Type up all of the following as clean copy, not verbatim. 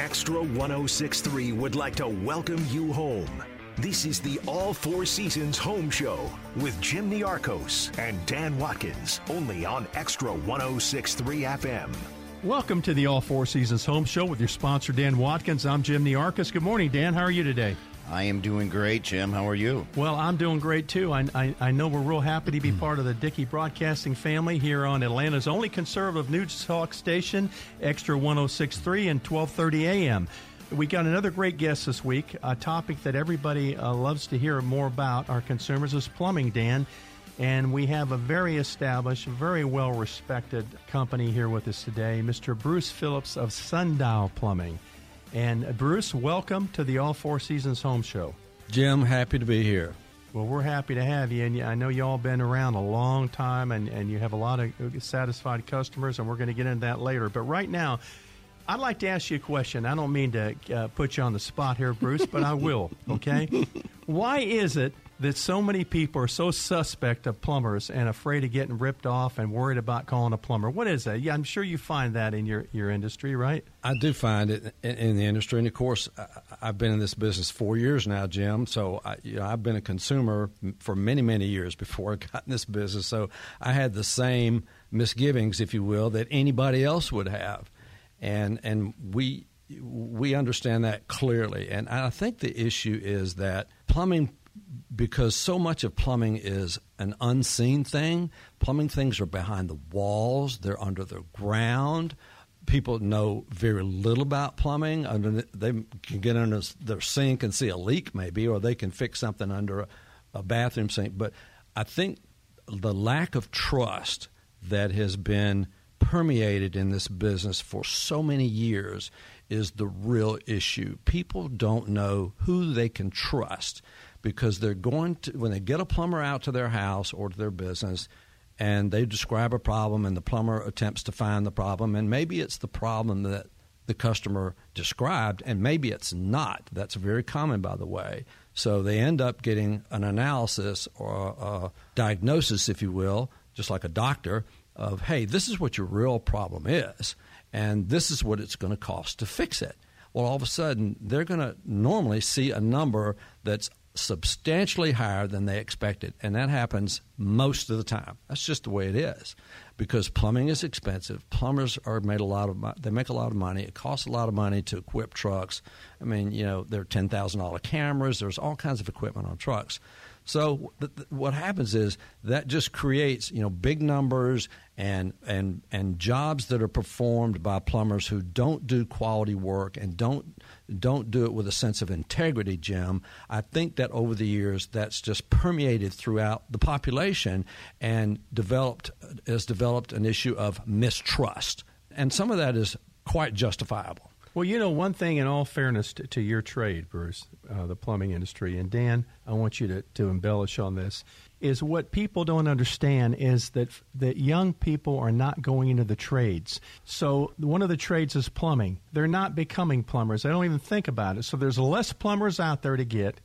Extra 1063 would like to welcome you home. This is the All Four Seasons Home Show with Jim Niarkos and Dan Watkins, only on Extra 1063 FM. Welcome to the All Four Seasons Home Show with your sponsor, Dan Watkins. I'm Jim Niarkos. Good morning, Dan. How are you today? I am doing great, Jim. How are you? Well, I'm doing great, too. I know we're real happy to be part of the Dickey broadcasting family here on Atlanta's only conservative news talk station, Extra 1063 and 1230 a.m. We got another great guest this week, a topic that everybody loves to hear more about, our consumers, is plumbing, Dan. And we have a very established, very well-respected company here with us today, Mr. Bruce Phillips of Sundial Plumbing. And, Bruce, welcome to the All Four Seasons Home Show. Jim, happy to be here. Well, we're happy to have you, and I know you all been around a long time, and you have a lot of satisfied customers, and we're going to get into that later. But right now, I'd like to ask you a question. I don't mean to put you on the spot here, Bruce, but I will, okay? Why is it that so many people are so suspect of plumbers and afraid of getting ripped off and worried about calling a plumber? What is that? Yeah, I'm sure you find that in your industry, right? I do find it in the industry. And, of course, I've been in this business 4 years now, Jim. So I've been a consumer for many, many years before I got in this business. So I had the same misgivings, if you will, that anybody else would have. And we understand that clearly. And I think the issue is that plumbing, because so much of plumbing is an unseen thing, plumbing things are behind the walls, they're under the ground. People know very little about plumbing. They can get under their sink and see a leak maybe, or they can fix something under a bathroom sink. But I think the lack of trust that has been permeated in this business for so many years is the real issue. People don't know who they can trust because they're going to, when they get a plumber out to their house or to their business and they describe a problem and the plumber attempts to find the problem, and maybe it's the problem that the customer described and maybe it's not. That's very common, by the way. So they end up getting an analysis or a diagnosis, if you will, just like a doctor, of, hey, this is what your real problem is, and this is what it's going to cost to fix it. Well, all of a sudden, they're going to normally see a number that's substantially higher than they expected, and that happens most of the time. That's just the way it is because plumbing is expensive. Plumbers are made a lot of they make a lot of money. It costs a lot of money to equip trucks. I mean, you know, there are $10,000 cameras. There's all kinds of equipment on trucks. So what happens is that just creates, you know, big numbers and jobs that are performed by plumbers who don't do quality work and don't do it with a sense of integrity, Jim. I think that over the years that's just permeated throughout the population and has developed an issue of mistrust. And some of that is quite justifiable. Well, you know, one thing in all fairness to your trade, Bruce, the plumbing industry, and Dan, I want you to embellish on this, is what people don't understand is that young people are not going into the trades. So one of the trades is plumbing. They're not becoming plumbers. They don't even think about it. So there's less plumbers out there to get.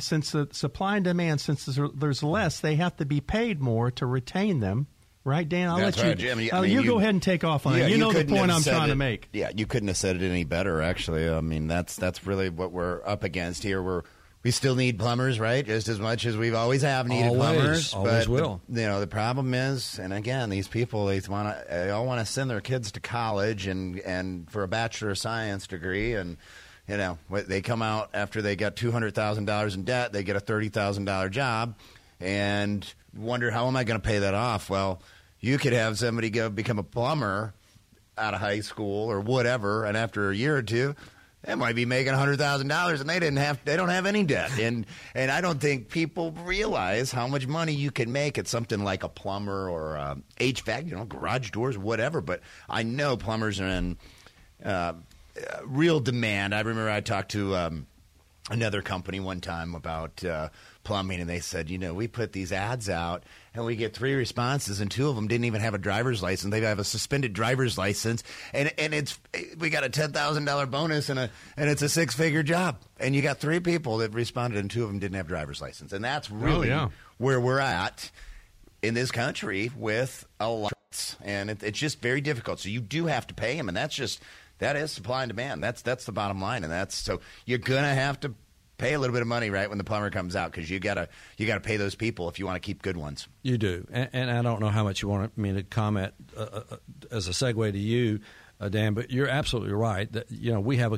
Since the supply and demand, since there's less, they have to be paid more to retain them. Right, Dan? That's right, Jim. You go ahead and take off on it. You know the point I'm trying to make. Yeah, you couldn't have said it any better, actually. I mean, that's really what we're up against here. We still need plumbers, right? Just as much as we've always have needed plumbers. Always will. You know, the problem is, and again, these people, they all want to send their kids to college and for a Bachelor of Science degree, and you know, they come out after they got $200,000 in debt, they get a $30,000 job, and wonder, how am I going to pay that off? Well, you could have somebody go become a plumber out of high school or whatever, and after a year or two, they might be making $100,000, and they don't have any debt. And I don't think people realize how much money you can make at something like a plumber or HVAC, you know, garage doors, whatever. But I know plumbers are in real demand. I remember I talked to another company one time about plumbing, and they said, you know, we put these ads out and we get 3 responses, and 2 of them didn't even have a driver's license. They have a suspended driver's license, and it's, we got a $10,000 bonus and it's a 6-figure job. And you got 3 people that responded, and 2 of them didn't have driver's license. And that's really where we're at in this country with a lot, and it's just very difficult. So you do have to pay them, and that's just, that is supply and demand. That's the bottom line, and that's, so you're gonna have to pay a little bit of money right when the plumber comes out, because you gotta pay those people if you want to keep good ones. You do, and I don't know how much you want me to comment as a segue to you, Dan, but you're absolutely right. That, you know, we have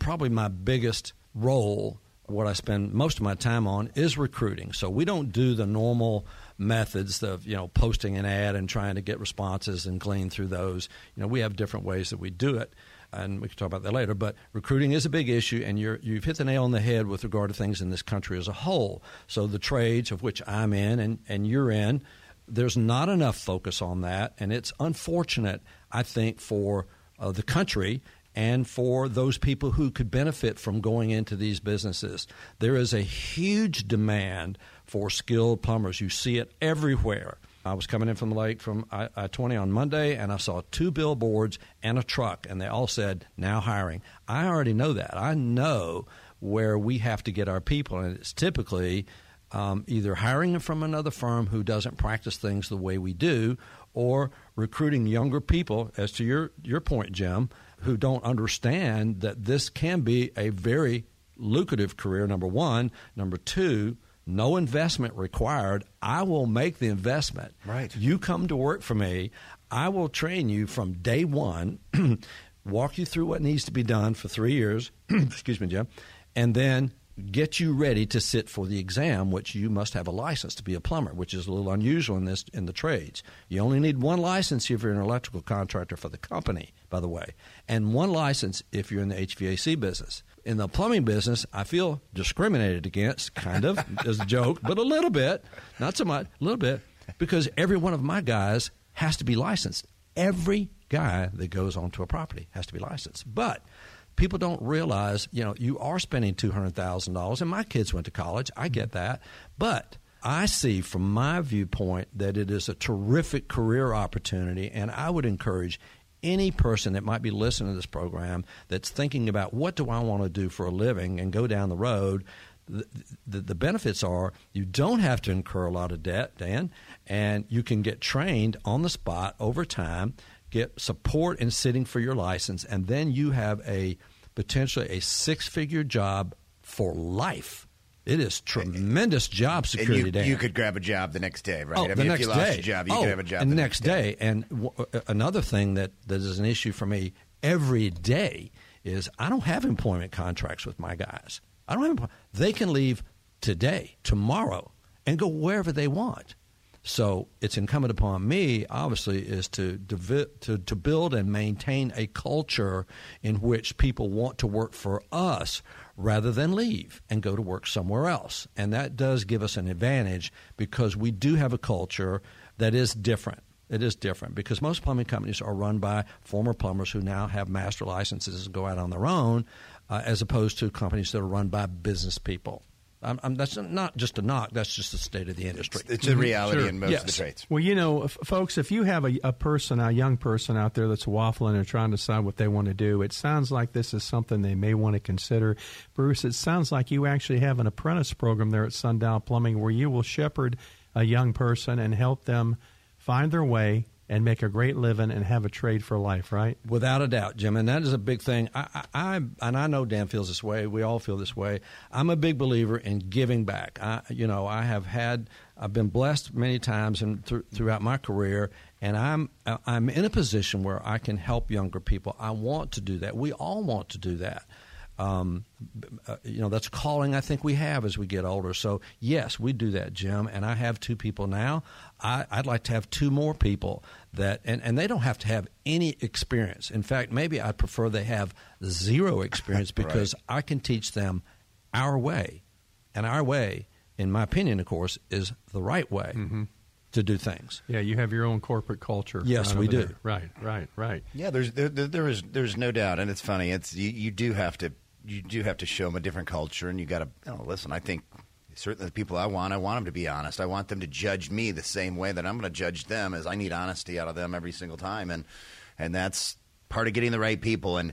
probably my biggest role. What I spend most of my time on is recruiting. So we don't do the normal methods of, you know, posting an ad and trying to get responses and glean through those. You know, we have different ways that we do it, and we can talk about that later. But recruiting is a big issue, and you've hit the nail on the head with regard to things in this country as a whole. So the trades, of which I'm in and you're in, there's not enough focus on that, and it's unfortunate, I think, for the country and for those people who could benefit from going into these businesses. There is a huge demand for skilled plumbers. You see it everywhere. I was coming in from the lake from I-20 on Monday, and I saw 2 billboards and a truck, and they all said, now hiring. I already know that. I know where we have to get our people, and it's typically either hiring them from another firm who doesn't practice things the way we do, or recruiting younger people, as to your point, Jim, who don't understand that this can be a very lucrative career, number one. Number two, no investment required. I will make the investment. Right. You come to work for me. I will train you from day one, walk you through what needs to be done for 3 years, excuse me, Jim, and then get you ready to sit for the exam, which you must have a license to be a plumber, which is a little unusual in the trades. You only need 1 license if you're an electrical contractor for the company, by the way, and 1 license if you're in the HVAC business. In the plumbing business, I feel discriminated against, kind of, as a joke, but a little bit, not so much, a little bit, because every one of my guys has to be licensed. Every guy that goes onto a property has to be licensed. But people don't realize, you know, you are spending $200,000, and my kids went to college. I get that. But I see from my viewpoint that it is a terrific career opportunity, and I would encourage any person that might be listening to this program that's thinking about what do I want to do for a living and go down the road. The benefits are you don't have to incur a lot of debt, Dan, and you can get trained on the spot over time, get support in sitting for your license, and then you have potentially a 6-figure job for life. It is tremendous job security, Dan. You could grab a job the next day, right? I mean, if you lost your job, you could have a job the next day. And another thing that is an issue for me every day is I don't have employment contracts with my guys. I don't have. They can leave today, tomorrow, and go wherever they want. So it's incumbent upon me, obviously, is to build and maintain a culture in which people want to work for us rather than leave and go to work somewhere else. And that does give us an advantage because we do have a culture that is different. It is different because most plumbing companies are run by former plumbers who now have master licenses and go out on their own as opposed to companies that are run by business people. That's not just a knock. That's just the state of the industry. It's a reality in most of the trades. Well, you know, folks, if you have a young person out there that's waffling and trying to decide what they want to do, it sounds like this is something they may want to consider. Bruce, it sounds like you actually have an apprentice program there at Sundial Plumbing where you will shepherd a young person and help them find their way and make a great living and have a trade for life, right? Without a doubt, Jim, and that is a big thing. I know Dan feels this way. We all feel this way. I'm a big believer in giving back. I've been blessed many times and throughout my career, and I'm in a position where I can help younger people. I want to do that. We all want to do that. That's a calling I think we have as we get older. So, yes, we do that, Jim, and I have 2 people now. I'd like to have 2 more people that, and they don't have to have any experience. In fact, maybe I'd prefer they have 0 experience because right. I can teach them our way, and our way, in my opinion, of course, is the right way. Mm-hmm. to do things. Yeah, you have your own corporate culture. Yes, we do. Right. Yeah, there's no doubt, and it's funny. It's you do have to show them a different culture, and you got to listen. I think certainly the people I want them to be honest. I want them to judge me the same way that I'm going to judge them. As I need honesty out of them every single time, and that's part of getting the right people. And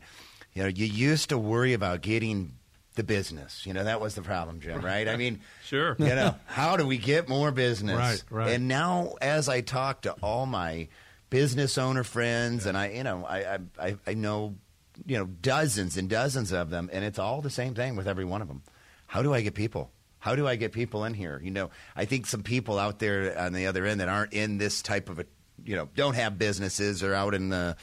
you used to worry about getting the business. That was the problem, Jim, right? I mean, sure. How do we get more business? Right. And now as I talk to all my business owner friends, yeah. And I know, dozens and dozens of them, and it's all the same thing with every one of them. How do I get people? How do I get people in here? I think some people out there on the other end that aren't in this type of a, don't have businesses or out in the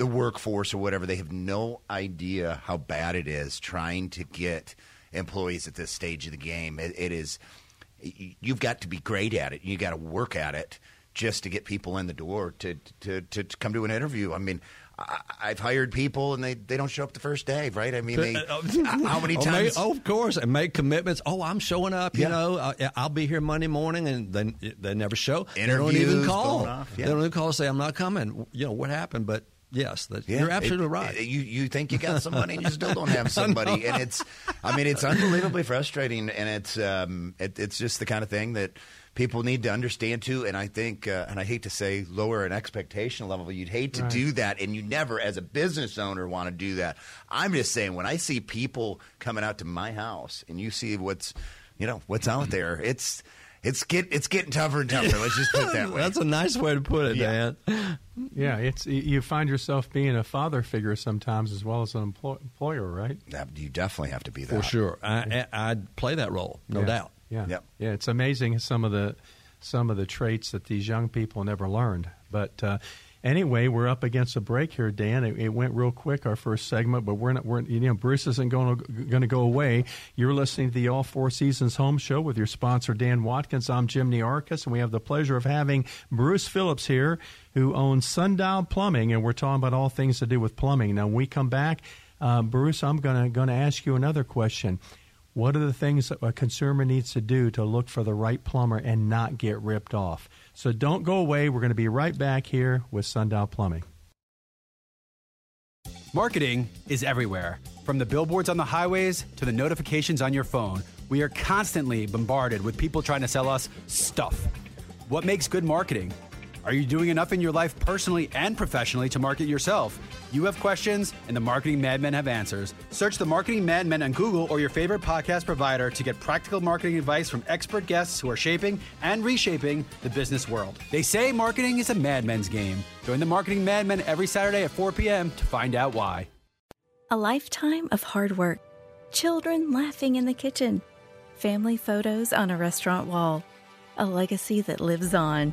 workforce or whatever, they have no idea how bad it is trying to get employees at this stage of the game. It is you've got to be great at it. You got to work at it just to get people in the door to come to an interview. I mean, I've hired people, and they don't show up the first day, right? I mean, how many times? Of course, and make commitments. Oh, I'm showing up, yeah. I'll be here Monday morning, and then they never show. Interviews, they don't even call. Yeah. They don't even call and say, I'm not coming. What happened? But, yes, you're absolutely right. You think you got somebody, and you still don't have somebody. And it's unbelievably frustrating, and it's just the kind of thing that people need to understand too, and I think, and I hate to say lower an expectation level, you'd hate to do that, and you never, as a business owner, want to do that. I'm just saying, when I see people coming out to my house, and you see what's out there, it's getting tougher and tougher. Let's just put it that way. That's a nice way to put it, yeah. Dan. Yeah, you find yourself being a father figure sometimes as well as an employer, right? You definitely have to be that. For sure. I play that role, no doubt. Yeah, yep. Yeah. It's amazing some of the traits that these young people never learned. But anyway, we're up against a break here, Dan. It went real quick, our first segment, but we're Bruce isn't going to go away. You're listening to the All Four Seasons Home Show with your sponsor, Dan Watkins. I'm Jim Niarkos, and we have the pleasure of having Bruce Phillips here, who owns Sundial Plumbing, and we're talking about all things to do with plumbing. Now, when we come back, Bruce, I'm going to ask you another question. What are the things that a consumer needs to do to look for the right plumber and not get ripped off? So don't go away. We're going to be right back here with Sundial Plumbing. Marketing is everywhere. From the billboards on the highways to the notifications on your phone, we are constantly bombarded with people trying to sell us stuff. What makes good marketing? Are you doing enough in your life personally and professionally to market yourself? You have questions, and the Marketing Madmen have answers. Search the Marketing Madmen on Google or your favorite podcast provider to get practical marketing advice from expert guests who are shaping and reshaping the business world. They say marketing is a madman's game. Join the Marketing Madmen every Saturday at 4 p.m. to find out why. A lifetime of hard work, children laughing in the kitchen, family photos on a restaurant wall, a legacy that lives on.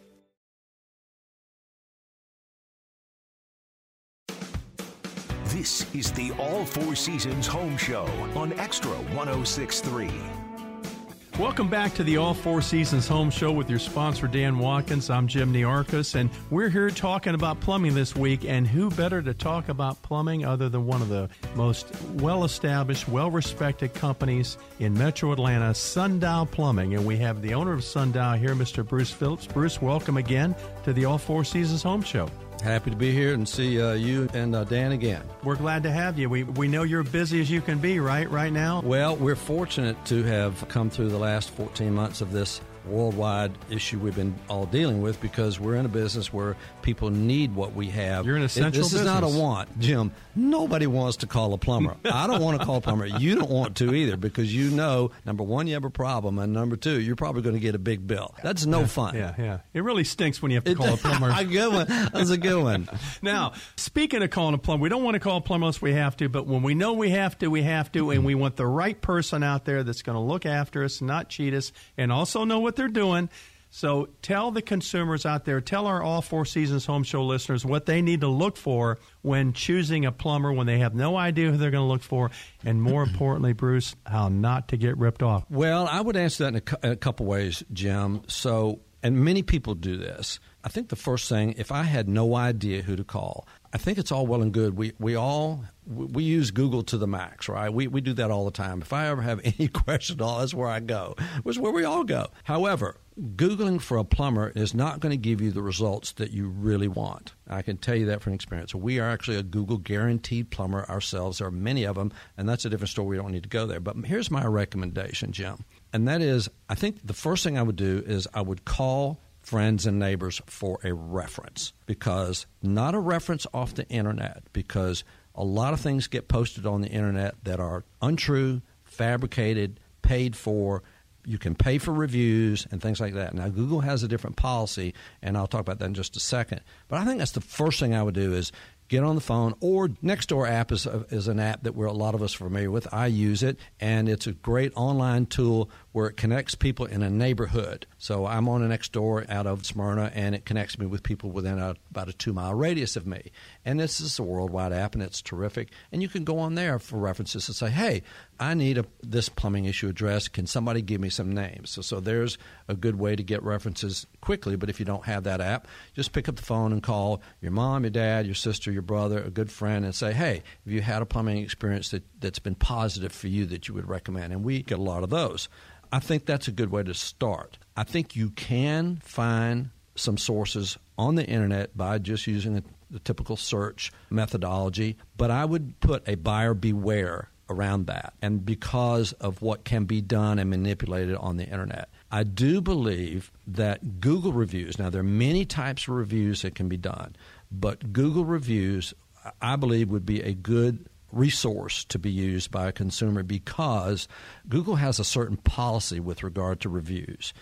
This is the All Four Seasons Home Show on Extra 1063. Welcome back to the All Four Seasons Home Show with your sponsor, Dan Watkins. I'm Jim Niarkos, and we're here talking about plumbing this week. And who better to talk about plumbing other than one of the most well-established, well-respected companies in Metro Atlanta, Sundial Plumbing. And we have the owner of Sundial here, Mr. Bruce Phillips. Bruce, welcome again to the All Four Seasons Home Show. Happy to be here and see you and Dan again. We're glad to have you. We know you're busy as you can be, right now? Well, we're fortunate to have come through the last 14 months of this worldwide issue we've been all dealing with, because we're in a business where people need what we have. You're an essential business. This is not a want, Jim. Nobody wants to call a plumber. I don't want to call a plumber. You don't want to either, because number one, you have a problem, and number two, you're probably going to get a big bill. That's no fun. Yeah. It really stinks when you have to call a plumber. That's a good one. Now, speaking of calling a plumber, we don't want to call a plumber unless we have to, but when we know we have to, and we want the right person out there that's going to look after us, not cheat us, and also know what they're doing. So tell the consumers out there, tell our All Four Seasons Home Show listeners what they need to look for when choosing a plumber, when they have no idea who they're going to look for, and more importantly, Bruce, how not to get ripped off. Well, I would answer that in a couple ways, Jim. So, and many people do this. I think the first thing, if I had no idea who to call, I think it's all well and good. We use Google to the max, right? We do that all the time. If I ever have any question at all, that's where I go, which is where we all go. However, Googling for a plumber is not going to give you the results that you really want. I can tell you that from experience. We are actually a Google guaranteed plumber ourselves. There are many of them, and that's a different story. We don't need to go there. But here's my recommendation, Jim, and that is I think the first thing I would do is I would call friends and neighbors for a reference, because not a reference off the internet, because a lot of things get posted on the internet that are untrue, fabricated, paid for. You can pay for reviews and things like that. Now, Google has a different policy, and I'll talk about that in just a second. But I think that's the first thing I would do is get on the phone, or Nextdoor app is an app that a lot of us are familiar with. I use it, and it's a great online tool where it connects people in a neighborhood. So I'm on a Nextdoor out of Smyrna, and it connects me with people within about a 2-mile radius of me. And this is a worldwide app, and it's terrific. And you can go on there for references and say, hey, I need this plumbing issue addressed. Can somebody give me some names? So there's a good way to get references quickly, but if you don't have that app, just pick up the phone and call your mom, your dad, your sister, your brother, a good friend, and say, hey, have you had a plumbing experience that's been positive for you that you would recommend? And we get a lot of those. I think that's a good way to start. I think you can find some sources on the internet by just using the typical search methodology, but I would put a buyer beware around that, and because of what can be done and manipulated on the internet. I do believe that Google reviews, now there are many types of reviews that can be done, but Google reviews, I believe, would be a good resource to be used by a consumer, because Google has a certain policy with regard to reviews,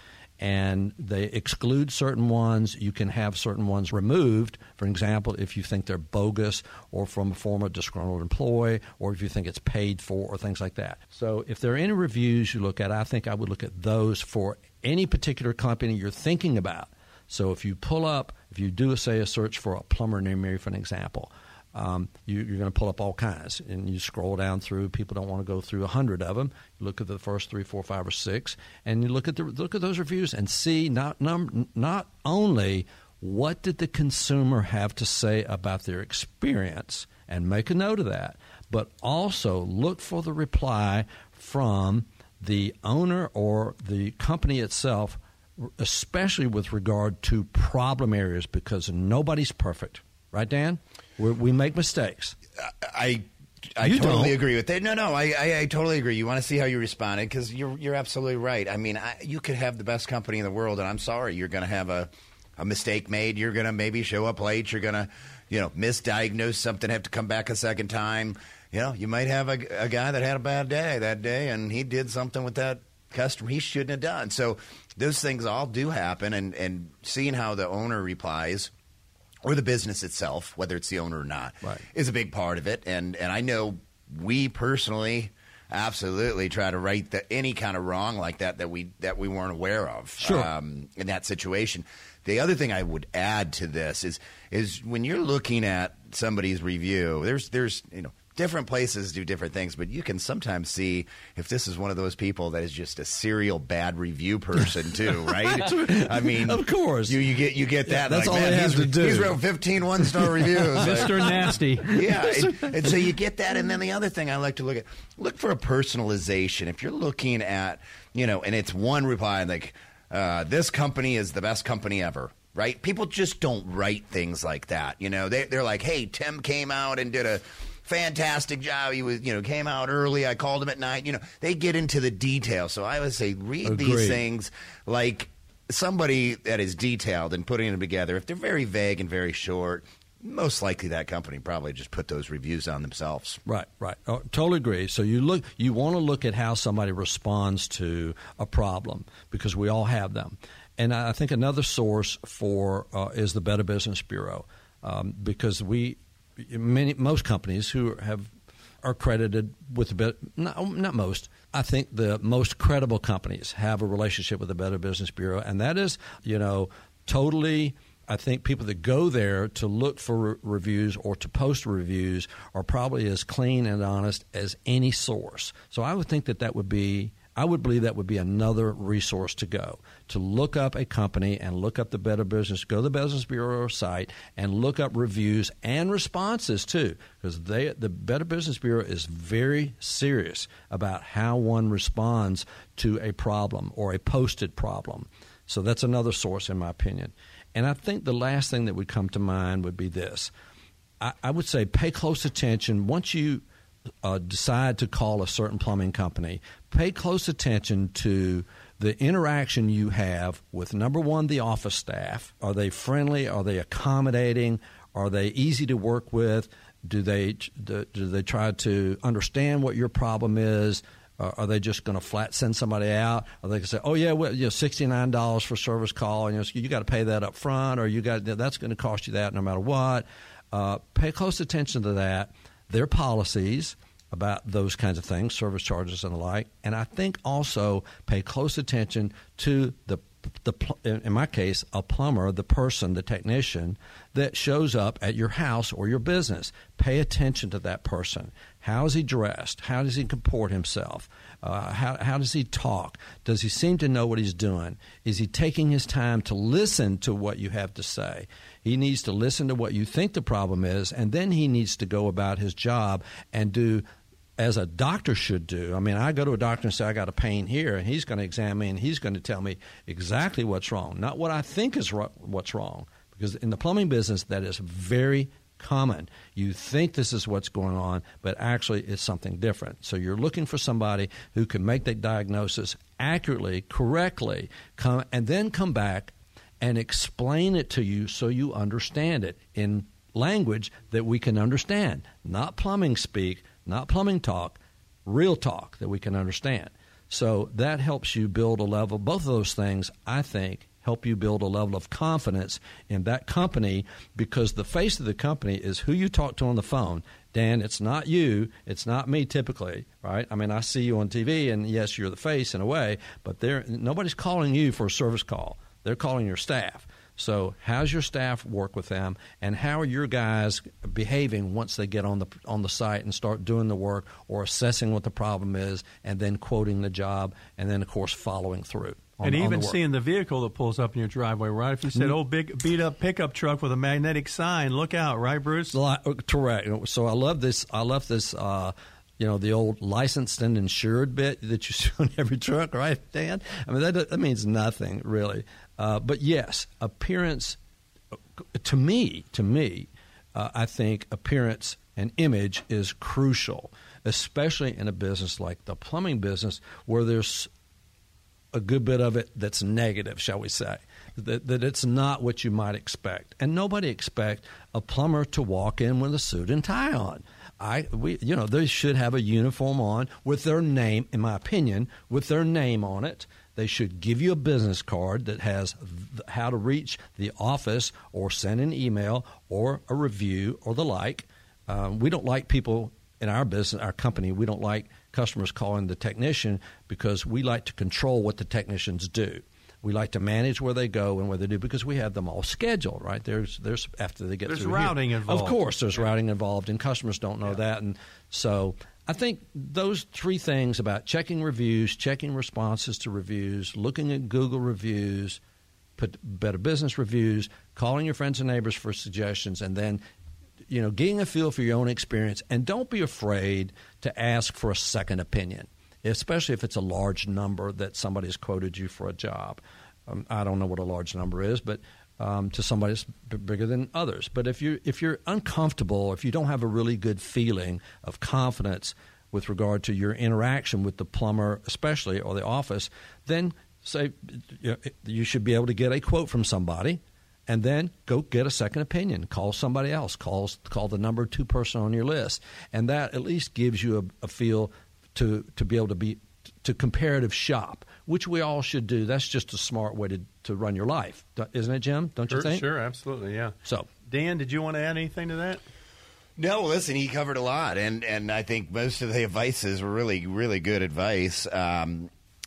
and they exclude certain ones. You can have certain ones removed, for example, if you think they're bogus or from a former disgruntled employee, or if you think it's paid for or things like that. So if there are any reviews you look at, I think I would look at those for any particular company you're thinking about. So if you pull up, if you do, say, a search for a plumber near me, for an example, you're going to pull up all kinds, and you scroll down through. People don't want to go through 100 of them. You look at the first 3, 4, 5, or 6, and you look at those reviews and see not only what did the consumer have to say about their experience, and make a note of that, but also look for the reply from the owner or the company itself, especially with regard to problem areas, because nobody's perfect. Right, Dan? We make mistakes. I totally agree with that. No, I totally agree. You want to see how you responded, because you're absolutely right. I mean, you could have the best company in the world, and I'm sorry, you're going to have a mistake made. You're going to maybe show up late. You're going to, misdiagnose something, have to come back a second time. You might have a guy that had a bad day that day, and he did something with that customer he shouldn't have done. So those things all do happen, and seeing how the owner replies, or the business itself, whether it's the owner or not, right, is a big part of it. And I know we personally absolutely try to right any kind of wrong like that we weren't aware of, sure, in that situation. The other thing I would add to this is when you're looking at somebody's review, there's different places do different things, but you can sometimes see if this is one of those people that is just a serial bad review person too, right? I mean, of course, you get that. Yeah, that's all they have to do. He's wrote 15 1-star reviews, Mr. Nasty. Yeah, and so you get that. And then the other thing I like to look for a personalization. If you're looking at, and it's one reply like, "This company is the best company ever." Right? People just don't write things like that. They're like, "Hey, Tim came out and did a fantastic job. He was, came out early. I called him at night." They get into the detail. So I would say read these things like somebody that is detailed and putting them together. If they're very vague and very short, most likely that company probably just put those reviews on themselves. Right. Oh, totally agree. So you want to look at how somebody responds to a problem, because we all have them. And I think another source for is the Better Business Bureau, because most companies who are credited with not most, I think the most credible companies have a relationship with the Better Business Bureau, and that is, totally – I think people that go there to look for reviews or to post reviews are probably as clean and honest as any source. So I would think that would be – I would believe that would be another resource to go, to look up a company and look up the Better Business – go to the Business Bureau site and look up reviews and responses too, because the Better Business Bureau is very serious about how one responds to a problem or a posted problem. So that's another source in my opinion. And I think the last thing that would come to mind would be this. I would say pay close attention. Once you decide to call a certain plumbing company, pay close attention to the interaction you have with, number one, the office staff. Are they friendly? Are they accommodating? Are they easy to work with? Do they try to understand what your problem is? Are they just going to flat send somebody out? Are they going to say, $69 for service call, and you got to pay that up front, or that's going to cost you that no matter what? Pay close attention to that, their policies about those kinds of things, service charges and the like. And I think also pay close attention to the in my case, a plumber, the person, the technician that shows up at your house or your business. Pay attention to that person. How is he dressed? How does he comport himself? How does he talk? Does he seem to know what he's doing? Is he taking his time to listen to what you have to say? He needs to listen to what you think the problem is, and then he needs to go about his job and do as a doctor should do. I mean, I go to a doctor and say, I got a pain here, and he's going to examine me, and he's going to tell me exactly what's wrong, not what I think is what's wrong. Because in the plumbing business, that is very common. You think this is what's going on, but actually it's something different. So you're looking for somebody who can make that diagnosis accurately, correctly, and then come back and explain it to you so you understand it in language that we can understand, not plumbing speak, not plumbing talk, real talk that we can understand. So that helps you build a level. Both of those things, I think, help you build a level of confidence in that company, because the face of the company is who you talk to on the phone. Dan, it's not you. It's not me typically, right? I mean, I see you on TV, and yes, you're the face in a way, but nobody's calling you for a service call. They're calling your staff. So how's your staff work with them, and how are your guys behaving once they get on the site and start doing the work or assessing what the problem is and then quoting the job and then, of course, following through. And even seeing the vehicle that pulls up in your driveway, right? If you said, big beat-up pickup truck with a magnetic sign, look out, right, Bruce? Correct. So I love this. I love this. The old licensed and insured bit that you see on every truck, right, Dan? I mean, that means nothing, really. But, yes, appearance, to me, I think appearance and image is crucial, especially in a business like the plumbing business where there's a good bit of it that's negative, shall we say, that it's not what you might expect. And nobody expects a plumber to walk in with a suit and tie on. They should have a uniform on with their name, in my opinion, with their name on it. They should give you a business card that has how to reach the office or send an email or a review or the like. We don't like people in our business, our company, we don't like customers calling the technician because we like to control what the technicians do. We like to manage where they go and where they do because we have them all scheduled, right? There's after they get through routing involved. Of course, there's routing involved, and customers don't know that. And so I think those three things about checking reviews, checking responses to reviews, looking at Google reviews, put Better Business reviews, calling your friends and neighbors for suggestions, and then getting a feel for your own experience. And don't be afraid to ask for a second opinion, especially if it's a large number that somebody's quoted you for a job. I don't know what a large number is, but to somebody it's bigger than others. But if you're uncomfortable, if you don't have a really good feeling of confidence with regard to your interaction with the plumber especially or the office, then say you should be able to get a quote from somebody and then go get a second opinion. Call somebody else. Call the number two person on your list. And that at least gives you a feel to be able to comparative shop, which we all should do. That's just a smart way to run your life, isn't it, Jim? Don't you think? Sure, absolutely, yeah. So, Dan, did you want to add anything to that? No, listen, he covered a lot, and I think most of the advice is really, really good advice.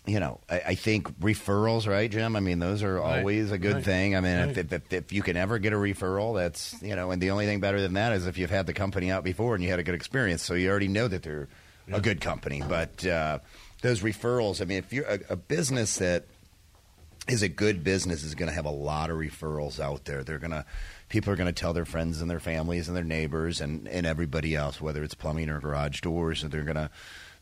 You know, I think referrals, right, Jim? I mean, those are always a good thing. I mean, if you can ever get a referral, that's, you know, and the only thing better than that is if you've had the company out before and you had a good experience, so you already know that they're a good company. But those referrals, I mean, if you're a business that is a good business is going to have a lot of referrals out there. They're going to, people are going to tell their friends and their families and their neighbors and everybody else, whether it's plumbing or garage doors, and they're going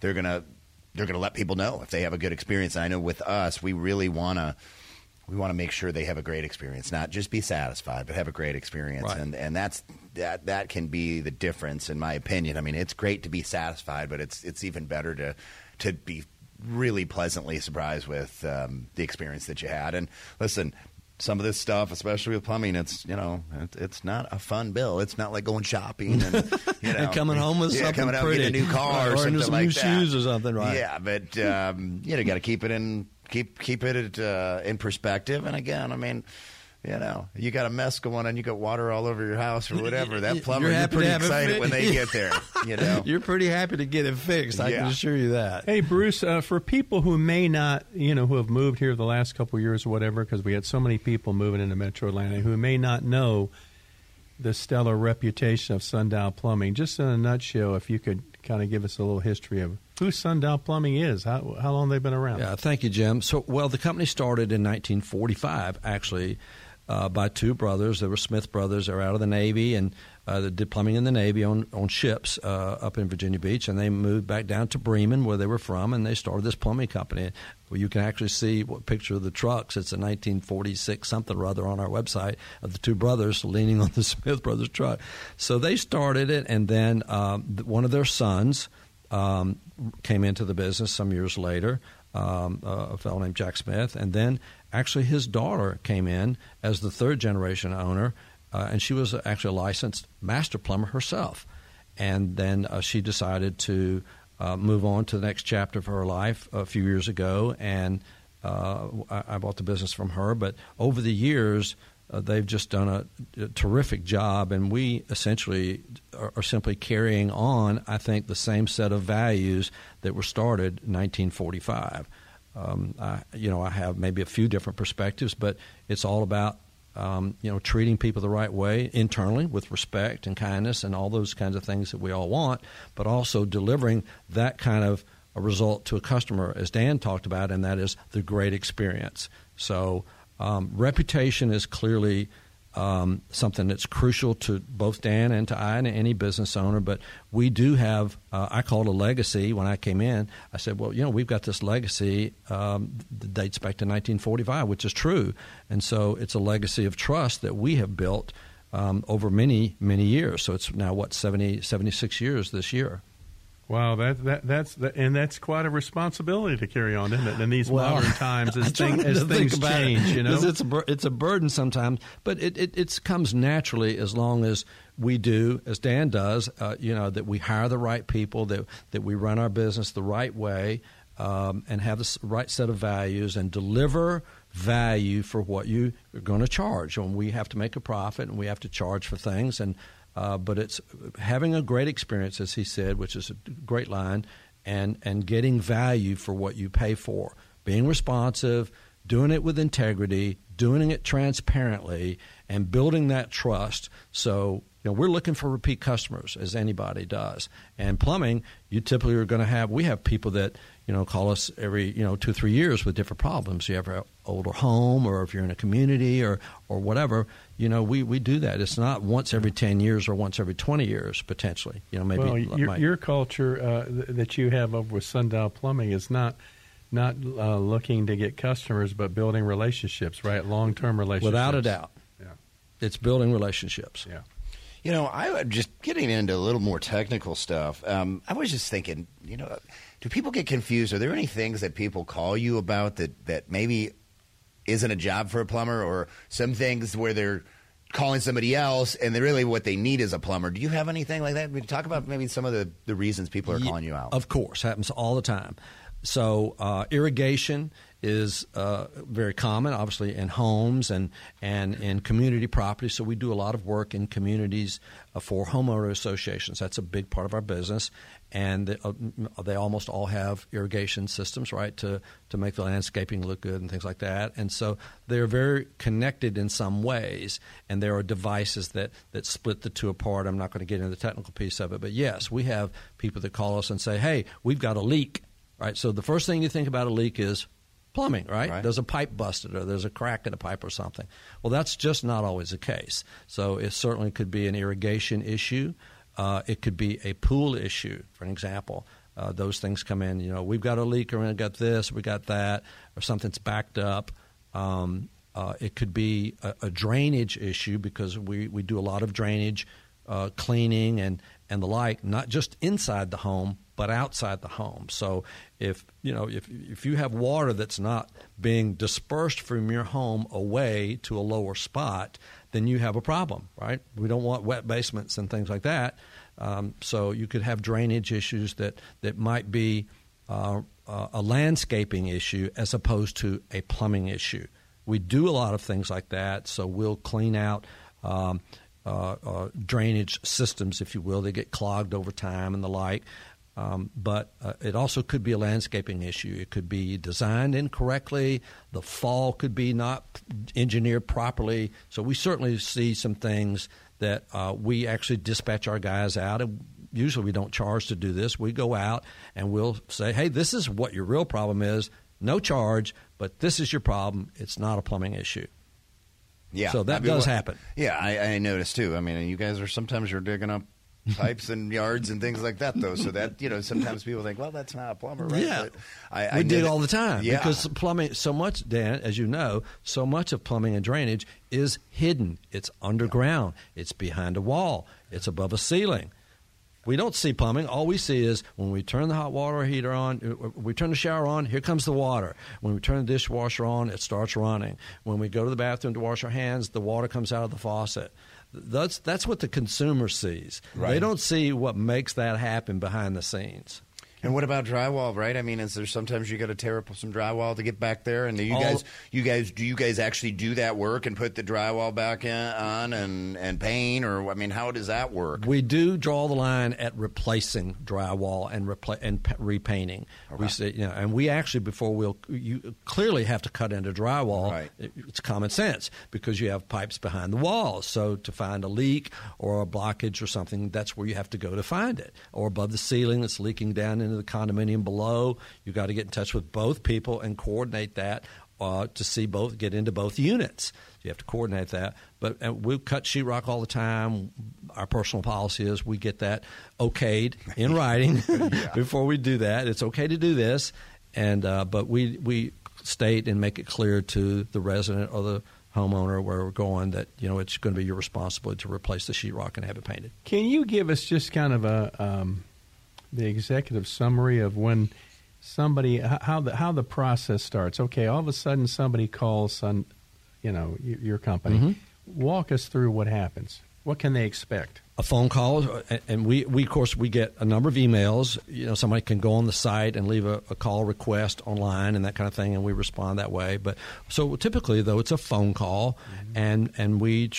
to let people know if they have a good experience. And I know with us, we really want to make sure they have a great experience, not just be satisfied, but have a great experience. Right. And that can be the difference, in my opinion. I mean, it's great to be satisfied, but it's even better to be really pleasantly surprised with the experience that you had. And listen, some of this stuff, especially with plumbing, it's, you know, it's not a fun bill. It's not like going shopping and, you know, and coming home with something coming pretty, out, getting a new car or something new like that, shoes or something, right? Yeah, but you know, got to keep it in perspective. And again, I mean, you know, you got a mess going and you got water all over your house or whatever. That plumber, you're pretty excited when they get there. You know, you're pretty happy to get it fixed. I can assure you that. Hey, Bruce, for people who may not, you know, who have moved here the last couple of years or whatever, because we had so many people moving into Metro Atlanta who may not know the stellar reputation of Sundial Plumbing. Just in a nutshell, if you could kind of give us a little history of who Sundial Plumbing is, how long they've been around. Yeah, thank you, Jim. So, well, the company started in 1945, actually. By two brothers. They were Smith brothers. They were out of the Navy, and they did plumbing in the Navy on ships up in Virginia Beach, and they moved back down to Bremen, where they were from, and they started this plumbing company. Well, you can actually see what picture of the trucks. It's a 1946 something or other on our website of the two brothers leaning on the Smith brothers truck. So they started it, and then one of their sons came into the business some years later, a fellow named Jack Smith, and then actually his daughter came in as the third-generation owner, and she was actually a licensed master plumber herself. And then she decided to move on to the next chapter of her life a few years ago, and I bought the business from her. But over the years, they've just done a terrific job, and we essentially are simply carrying on, I think, the same set of values that were started in 1945. I have maybe a few different perspectives, but it's all about, treating people the right way internally with respect and kindness and all those kinds of things that we all want, but also delivering that kind of a result to a customer, as Dan talked about, and that is the great experience. So reputation is clearly something that's crucial to both Dan and to I and any business owner, but we do have, I call it a legacy. When I came in, I said, well, you know, we've got this legacy that dates back to 1945, which is true. And so it's a legacy of trust that we have built over many, many years. So it's now, 76 years this year. Wow, that's quite a responsibility to carry on, isn't it? In these modern times, as things change, you know, it's a burden sometimes, but it comes naturally as long as we do, as Dan does, that we hire the right people, that we run our business the right way, and have the right set of values, and deliver value for what you are going to charge. And we have to make a profit, and we have to charge for things, and. But it's having a great experience, as he said, which is a great line, and getting value for what you pay for, being responsive, doing it with integrity, doing it transparently, and building that trust. So, you know, we're looking for repeat customers, as anybody does. And plumbing, you typically are going to have – we have people that, you know, call us every, you know, 2-3 years with different problems. You have an older home, or if you're in a community or whatever, you know, we do that. It's not once every 10 years or once every 20 years potentially. You know, maybe your culture that you have over with Sundial Plumbing is not looking to get customers, but building relationships, right? Long-term relationships. Without a doubt. Yeah. It's building relationships. Yeah. You know, I was just getting into a little more technical stuff. I was just thinking, you know, do people get confused? Are there any things that people call you about that maybe isn't a job for a plumber, or some things where they're calling somebody else and really what they need is a plumber? Do you have anything like that? We can talk about maybe some of the reasons people are calling you out. Of course. Happens all the time. So irrigation is very common, obviously, in homes and in community property. So we do a lot of work in communities for homeowner associations. That's a big part of our business. And they almost all have irrigation systems, right, to make the landscaping look good and things like that. And so they're very connected in some ways, and there are devices that split the two apart. I'm not going to get into the technical piece of it. But, yes, we have people that call us and say, hey, we've got a leak, right? So the first thing you think about a leak is plumbing, right? There's a pipe busted or there's a crack in a pipe or something. Well, that's just not always the case. So it certainly could be an irrigation issue. It could be a pool issue, for an example. Those things come in, we've got a leak, or we got this, we got that, or something's backed up. It could be a drainage issue, because we do a lot of drainage cleaning and the like, not just inside the home, but outside the home. So if you have water that's not being dispersed from your home away to a lower spot, then you have a problem, right? We don't want wet basements and things like that. So you could have drainage issues that might be a landscaping issue as opposed to a plumbing issue. We do a lot of things like that, so we'll clean out drainage systems, if you will. They get clogged over time and the like. But it also could be a landscaping issue. It could be designed incorrectly. The fall could be not engineered properly. So we certainly see some things that we actually dispatch our guys out. And usually we don't charge to do this. We go out and we'll say, hey, this is what your real problem is. No charge, but this is your problem. It's not a plumbing issue. Yeah. So that does happen. Yeah, I noticed too. I mean, you guys are sometimes you're digging up pipes and yards and things like that, though. So that, sometimes people think, well, that's not a plumber, right? Yeah. But I did all the time. Yeah. Because plumbing, so much, Dan, as you know, so much of plumbing and drainage is hidden. It's underground. Yeah. It's behind a wall. It's above a ceiling. We don't see plumbing. All we see is when we turn the hot water heater on, we turn the shower on, here comes the water. When we turn the dishwasher on, it starts running. When we go to the bathroom to wash our hands, the water comes out of the faucet. That's what the consumer sees. Right. They don't see what makes that happen behind the scenes. And what about drywall, right? I mean, is there sometimes you got to tear up some drywall to get back there? And do you guys actually do that work and put the drywall back on and paint? Or, I mean, how does that work? We do draw the line at replacing drywall and repainting. Right. We say, and we actually you clearly have to cut into drywall. Right. It's common sense, because you have pipes behind the walls. So to find a leak or a blockage or something, that's where you have to go to find it. Or above the ceiling that's leaking down into the condominium below, you got to get in touch with both people and coordinate that to see both get into both units. You have to coordinate that. But we cut sheetrock all the time. Our personal policy is we get that okayed in writing before we do that. It's okay to do this, and but we state and make it clear to the resident or the homeowner where we're going that it's going to be your responsibility to replace the sheetrock and have it painted. Can you give us just kind of a the executive summary of when somebody, how the process starts? Okay, all of a sudden somebody calls on, your company. Mm-hmm. Walk us through what happens. What can they expect? A phone call, and we of course we get a number of emails. Somebody can go on the site and leave a call request online and that kind of thing, and we respond that way. But so typically though, it's a phone call, mm-hmm. and we,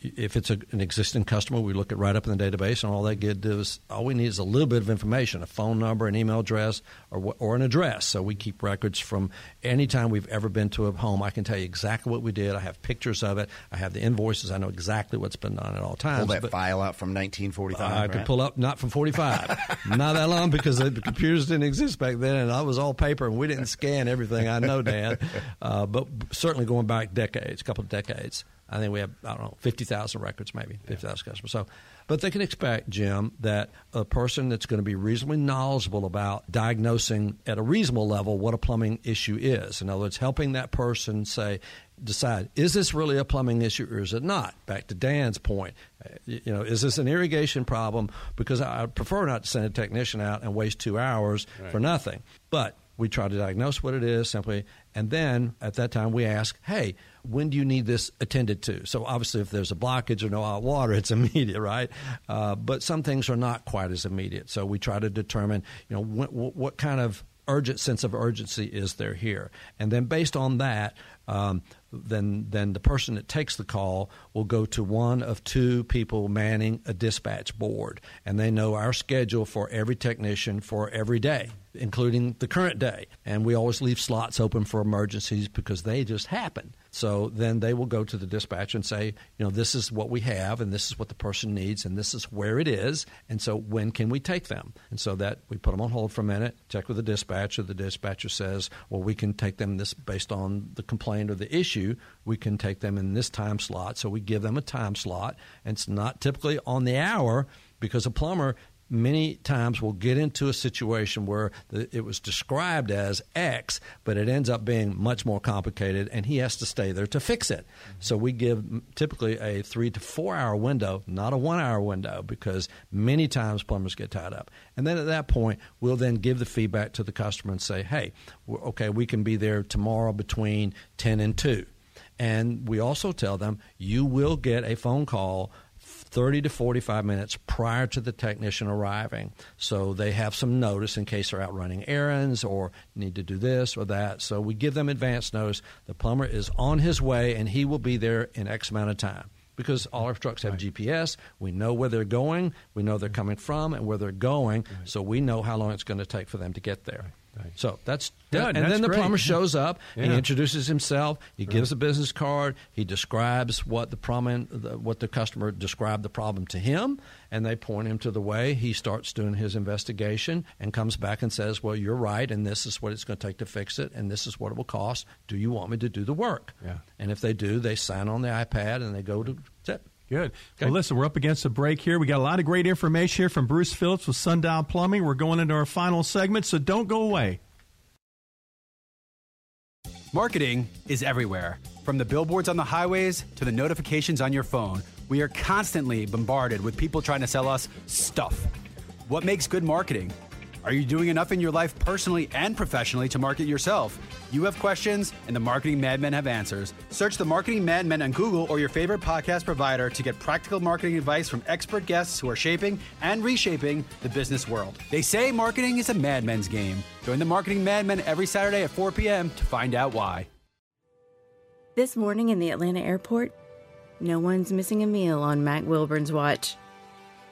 if it's an existing customer, we look it right up in the database, and all they get is all we need is a little bit of information, a phone number, an email address, or an address. So we keep records from any time we've ever been to a home. I can tell you exactly what we did. I have pictures of it. I have the invoices. I know exactly what's been done at all times. Pull that file out from 1945. I could pull up, not from 45. Not that long, because the computers didn't exist back then, and I was all paper, and we didn't scan everything. I know, Dan. But certainly going back decades, a couple of decades, I think we have, 50,000 records maybe, 50,000 customers. So, but they can expect, Jim, that a person that's going to be reasonably knowledgeable about diagnosing at a reasonable level what a plumbing issue is. In other words, helping that person decide, is this really a plumbing issue or is it not? Back to Dan's point, is this an irrigation problem? Because I prefer not to send a technician out and waste 2 hours for nothing. But we try to diagnose what it is simply, and then at that time we ask, hey, when do you need this attended to? So obviously if there's a blockage or no hot water, it's immediate, right? But some things are not quite as immediate. So we try to determine, what kind of urgent sense of urgency is there here? And then based on that, then the person that takes the call will go to one of two people manning a dispatch board, and they know our schedule for every technician for every day, including the current day. And we always leave slots open for emergencies because they just happen. So then they will go to the dispatcher and say, you know, this is what we have, and this is what the person needs, and this is where it is, and so when can we take them? And so that we put them on hold for a minute, check with the dispatcher. The dispatcher says, well, we can take them this based on the complaint or the issue. We can take them in this time slot. So we give them a time slot, and it's not typically on the hour because a plumber many times will get into a situation where it was described as X, but it ends up being much more complicated, and he has to stay there to fix it. So we give typically a 3 to 4 hour window, not a 1 hour window, because many times plumbers get tied up. And then at that point, we'll then give the feedback to the customer and say, hey, okay, we can be there tomorrow between 10 and 2. And we also tell them, you will get a phone call 30 to 45 minutes prior to the technician arriving. So they have some notice in case they're out running errands or need to do this or that. So we give them advance notice. The plumber is on his way, and he will be there in X amount of time because all our trucks have GPS. We know where they're going. We know they're coming from and where they're going. Right. So we know how long it's going to take for them to get there. Right. So that's good. And then the plumber shows up. Yeah. He introduces himself. He gives a business card. He describes what the customer described the problem to him, and they point him to the way. He starts doing his investigation and comes back and says, well, you're right, and this is what it's going to take to fix it, and this is what it will cost. Do you want me to do the work? Yeah. And if they do, they sign on the iPad, and they go to set. Good. Okay. Well, listen, we're up against a break here. We got a lot of great information here from Bruce Phillips with Sundial Plumbing. We're going into our final segment, so don't go away. Marketing is everywhere. From the billboards on the highways to the notifications on your phone, we are constantly bombarded with people trying to sell us stuff. What makes good marketing? Are you doing enough in your life personally and professionally to market yourself? You have questions, and the Marketing Madmen have answers. Search the Marketing Madmen on Google or your favorite podcast provider to get practical marketing advice from expert guests who are shaping and reshaping the business world. They say marketing is a madman's game. Join the Marketing Madmen every Saturday at 4 p.m. to find out why. This morning in the Atlanta airport, no one's missing a meal on Mac Wilburn's watch.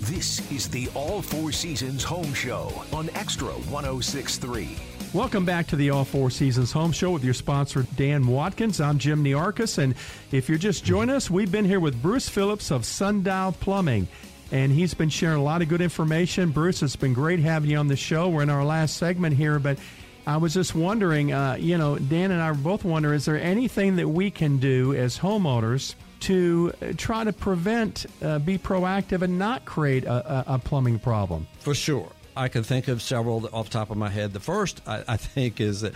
This is the All Four Seasons Home Show on Extra 1063. Welcome back to the All Four Seasons Home Show with your sponsor, Dan Watkins. I'm Jim Niarkos, and if you're just joining us, we've been here with Bruce Phillips of Sundial Plumbing, and he's been sharing a lot of good information. Bruce, it's been great having you on the show. We're in our last segment here, but I was just wondering, Dan and I both wonder, is there anything that we can do as homeowners to try to prevent, be proactive, and not create a plumbing problem? For sure. I can think of several off the top of my head. The first, I think, is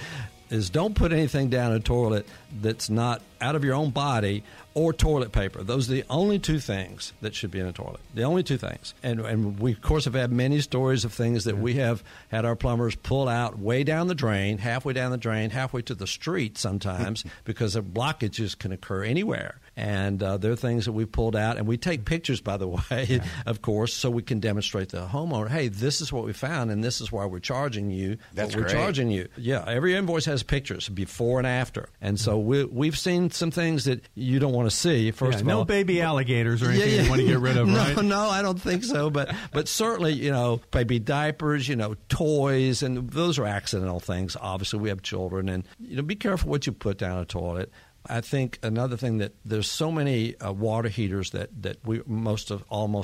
don't put anything down a toilet that's not out of your own body, or toilet paper. Those are the only two things that should be in a toilet. The only two things. And we, of course, have had many stories of things that we have had our plumbers pull out way down the drain, halfway down the drain, halfway to the street sometimes, because the blockages can occur anywhere. And there are things that we pulled out. And we take pictures, by the way, of course, so we can demonstrate to the homeowner, hey, this is what we found, and this is why we're charging you. That's what we're charging you. Yeah, every invoice has pictures, before and after. And so we've seen some things that you don't want to see, first of all. No baby alligators or anything you want to get rid of, right? No, I don't think so. But certainly, baby diapers, toys, and those are accidental things. Obviously, we have children. And, be careful what you put down a toilet. I think another thing that there's so many water heaters that we almost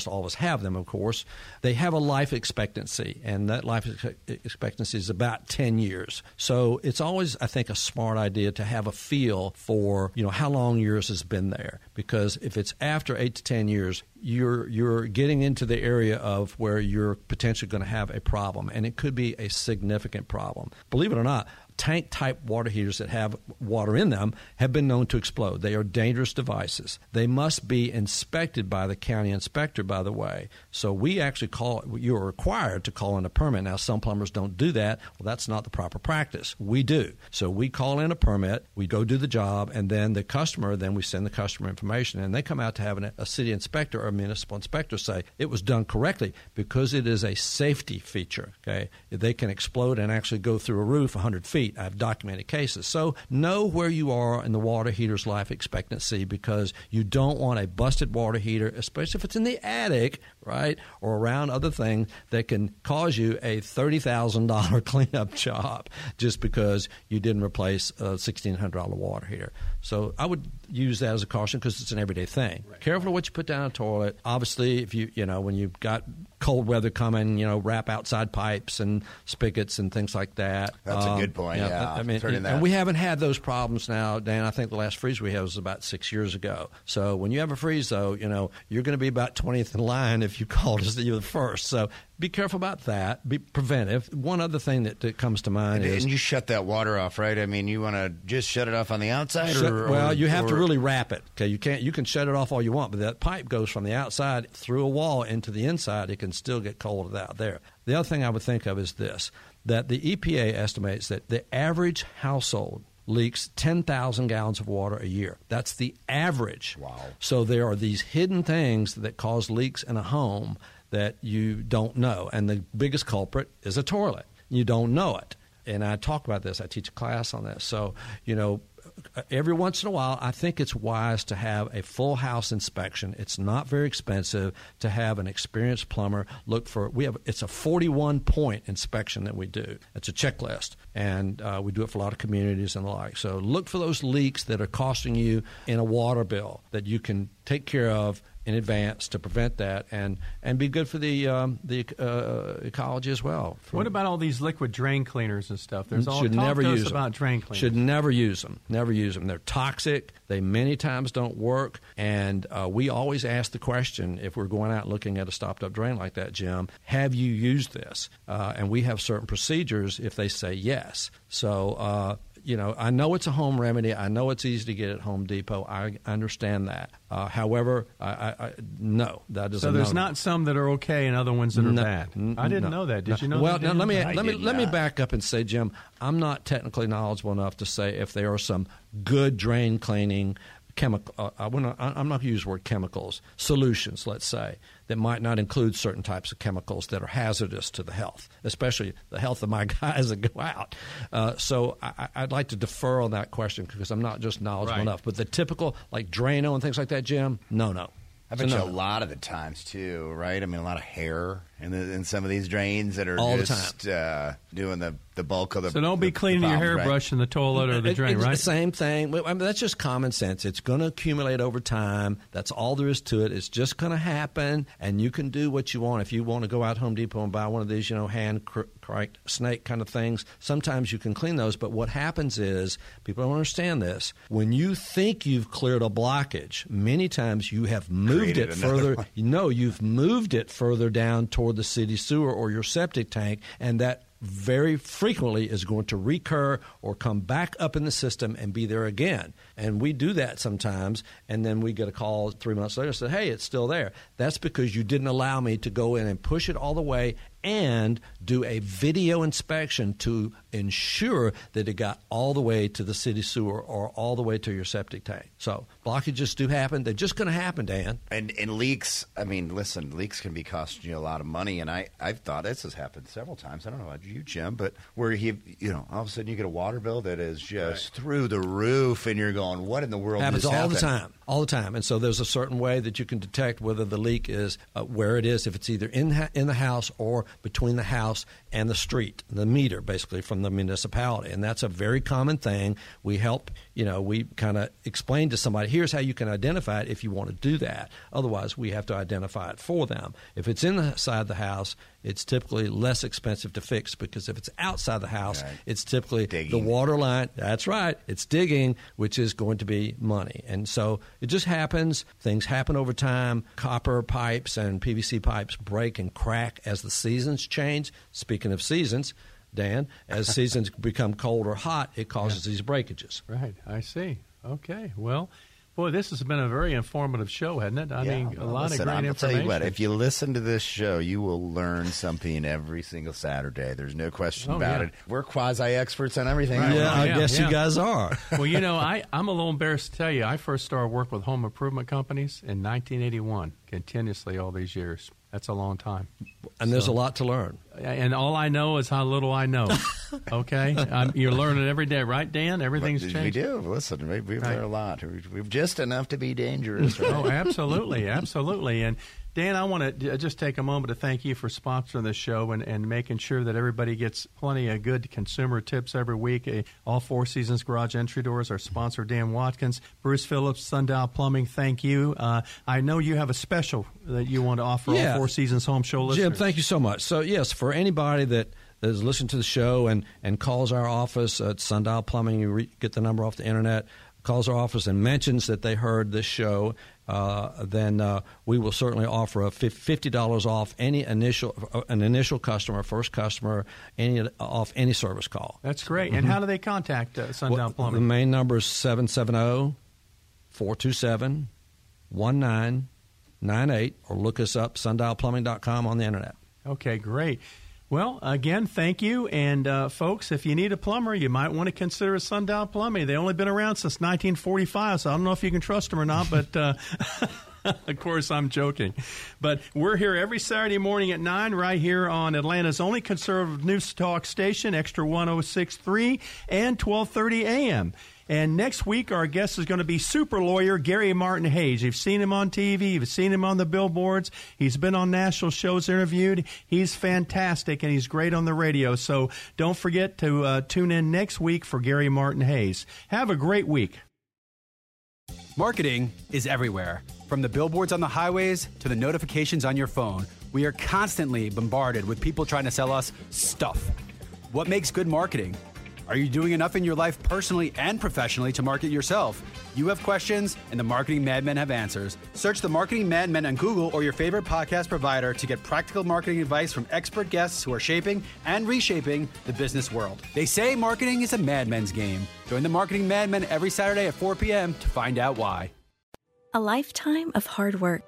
all of us have them, of course. They have a life expectancy, and that life expectancy is about 10 years. So it's always, I think, a smart idea to have a feel for, how long yours has been there. Because if it's after 8 to 10 years, you're getting into the area of where you're potentially going to have a problem, and it could be a significant problem. Believe it or not, tank-type water heaters that have water in them have been known to explode. They are dangerous devices. They must be inspected by the county inspector, by the way. So we actually you are required to call in a permit. Now, some plumbers don't do that. Well, that's not the proper practice. We do. So we call in a permit, we go do the job, and then we send the customer information, and they come out to have a city inspector or a municipal inspector say it was done correctly because it is a safety feature. Okay, they can explode and actually go through a roof 100 feet. I've documented cases. So know where you are in the water heater's life expectancy, because you don't want a busted water heater, especially if it's in the attic, right, or around other things that can cause you a $30,000 cleanup job just because you didn't replace a $1,600 water heater. So I would use that as a caution because it's an everyday thing. Right. Careful what you put down a toilet. Obviously, if when you've got cold weather coming, wrap outside pipes and spigots and things like that. That's a good point. Yeah. And we haven't had those problems now, Dan. I think the last freeze we had was about 6 years ago. So when you have a freeze, though, you're going to be about 20th in line if you called us the first. So be careful about that. Be preventive. One other thing that comes to mind is... And you shut that water off, right? I mean, you want to just shut it off on the outside? You have to really wrap it. Okay, you can shut it off all you want, but that pipe goes from the outside through a wall into the inside. It can still get cold out there. The other thing I would think of is this, that the EPA estimates that the average household leaks 10,000 gallons of water a year. That's the average. Wow. So there are these hidden things that cause leaks in a home that you don't know. And the biggest culprit is a toilet. You don't know it. And I talk about this. I teach a class on this. So, every once in a while, I think it's wise to have a full house inspection. It's not very expensive to have an experienced plumber look for. It's a 41-point inspection that we do. It's a checklist, and we do it for a lot of communities and the like. So look for those leaks that are costing you in a water bill that you can take care of in advance to prevent that, and be good for the ecology as well. What about all these liquid drain cleaners and stuff? There's all talk to us about drain cleaners. Should never use them. Never use them. They're toxic. They many times don't work. And we always ask the question, if we're going out looking at a stopped-up drain like that, Jim, have you used this? And we have certain procedures if they say yes. So I know it's a home remedy. I know it's easy to get at Home Depot. I understand that. However, I no, that is. So there's not some that are okay and other ones that are bad. I didn't know that. Did you know? Well, now let me back up and say, Jim, I'm not technically knowledgeable enough to say if there are some good drain cleaning chemical. I'm not going to use the word chemicals. Solutions, let's say, that might not include certain types of chemicals that are hazardous to the health, especially the health of my guys that go out. So I'd like to defer on that question because I'm not just knowledgeable enough. But the typical, like Drano and things like that, Jim, no. I bet a lot of the times, too, right? I mean, a lot of hair in some of these drains that are all just the time. Doing the bulk of the. So don't be cleaning your hairbrush in the toilet or the drain, right? It's the same thing. I mean, that's just common sense. It's going to accumulate over time. That's all there is to it. It's just going to happen, and you can do what you want. If you want to go out Home Depot and buy one of these, hand-cranked snake kind of things, sometimes you can clean those. But what happens is, people don't understand this, when you think you've cleared a blockage, many times you have moved it further. No, you've moved it further down toward the city sewer or your septic tank, and that very frequently is going to recur or come back up in the system and be there again. And we do that sometimes, and then we get a call 3 months later and say, hey, it's still there. That's because you didn't allow me to go in and push it all the way and do a video inspection to ensure that it got all the way to the city sewer or all the way to your septic tank. So blockages do happen. They're just going to happen, Dan. And leaks, I mean, listen, leaks can be costing you a lot of money. And I've thought this has happened several times. I don't know about you, Jim, but where all of a sudden you get a water bill that is just through the roof, and you're going, what in the world is happening? Happens all the time. All the time. And so there's a certain way that you can detect whether the leak is where it is, if it's either in the house or between the house and the street, the meter, basically, from the municipality. And that's a very common thing. We help, you know, we kind of explain to somebody, here's how you can identify it if you want to do that. Otherwise, we have to identify it for them. If it's inside the house, it's typically less expensive to fix, because if it's outside the house, it's typically digging. The water line. That's right. It's digging, which is going to be money. And so it just happens. Things happen over time. Copper pipes and PVC pipes break and crack as the seasons change. Speaking of seasons, Dan, as seasons become cold or hot, it causes these breakages. Right. I see. Okay. Well, boy, this has been a very informative show, hasn't it? I mean, a lot of great information. I'll tell you what, if you listen to this show, you will learn something every single Saturday. There's no question about it. We're quasi-experts on everything. Right. Yeah, I guess you guys are. Well, you know, I'm a little embarrassed to tell you, I first started work with home improvement companies in 1981, continuously all these years. That's a long time. And there's a lot to learn. And all I know is how little I know. Okay? You're learning every day, right, Dan? Everything's changed. We do. Listen, we've learned a lot. We've just enough to be dangerous. Right? Oh, absolutely. Absolutely. And, Dan, I want to just take a moment to thank you for sponsoring this show and making sure that everybody gets plenty of good consumer tips every week. All Four Seasons Garage Entry Doors, our sponsor, Dan Watkins, Bruce Phillips, Sundial Plumbing, thank you. I know you have a special that you want to offer All Four Seasons Home Show listeners. Jim, thank you so much. So, yes, for anybody that has listened to the show and calls our office at Sundial Plumbing, you get the number off the internet, calls our office and mentions that they heard this show, then we will certainly offer a $50 off any initial customer, first customer, off any service call. That's great. Mm-hmm. And how do they contact Sundial Plumbing? The main number is 770-427-1998, or look us up, sundialplumbing.com on the internet. Okay, great. Well, again, thank you. And, folks, if you need a plumber, you might want to consider Sundial Plumbing. They've only been around since 1945, so I don't know if you can trust them or not, but of course I'm joking. But we're here every Saturday morning at 9 right here on Atlanta's only conservative news talk station, Extra 1063 and 1230 a.m. And next week, our guest is going to be super lawyer Gary Martin Hayes. You've seen him on TV. You've seen him on the billboards. He's been on national shows interviewed. He's fantastic, and he's great on the radio. So don't forget to tune in next week for Gary Martin Hayes. Have a great week. Marketing is everywhere. From the billboards on the highways to the notifications on your phone, we are constantly bombarded with people trying to sell us stuff. What makes good marketing? Are you doing enough in your life personally and professionally to market yourself? You have questions, and the Marketing Madmen have answers. Search the Marketing Madmen on Google or your favorite podcast provider to get practical marketing advice from expert guests who are shaping and reshaping the business world. They say marketing is a madman's game. Join the Marketing Madmen every Saturday at 4 p.m. to find out why. A lifetime of hard work,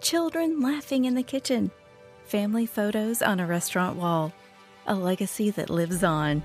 children laughing in the kitchen, family photos on a restaurant wall, a legacy that lives on.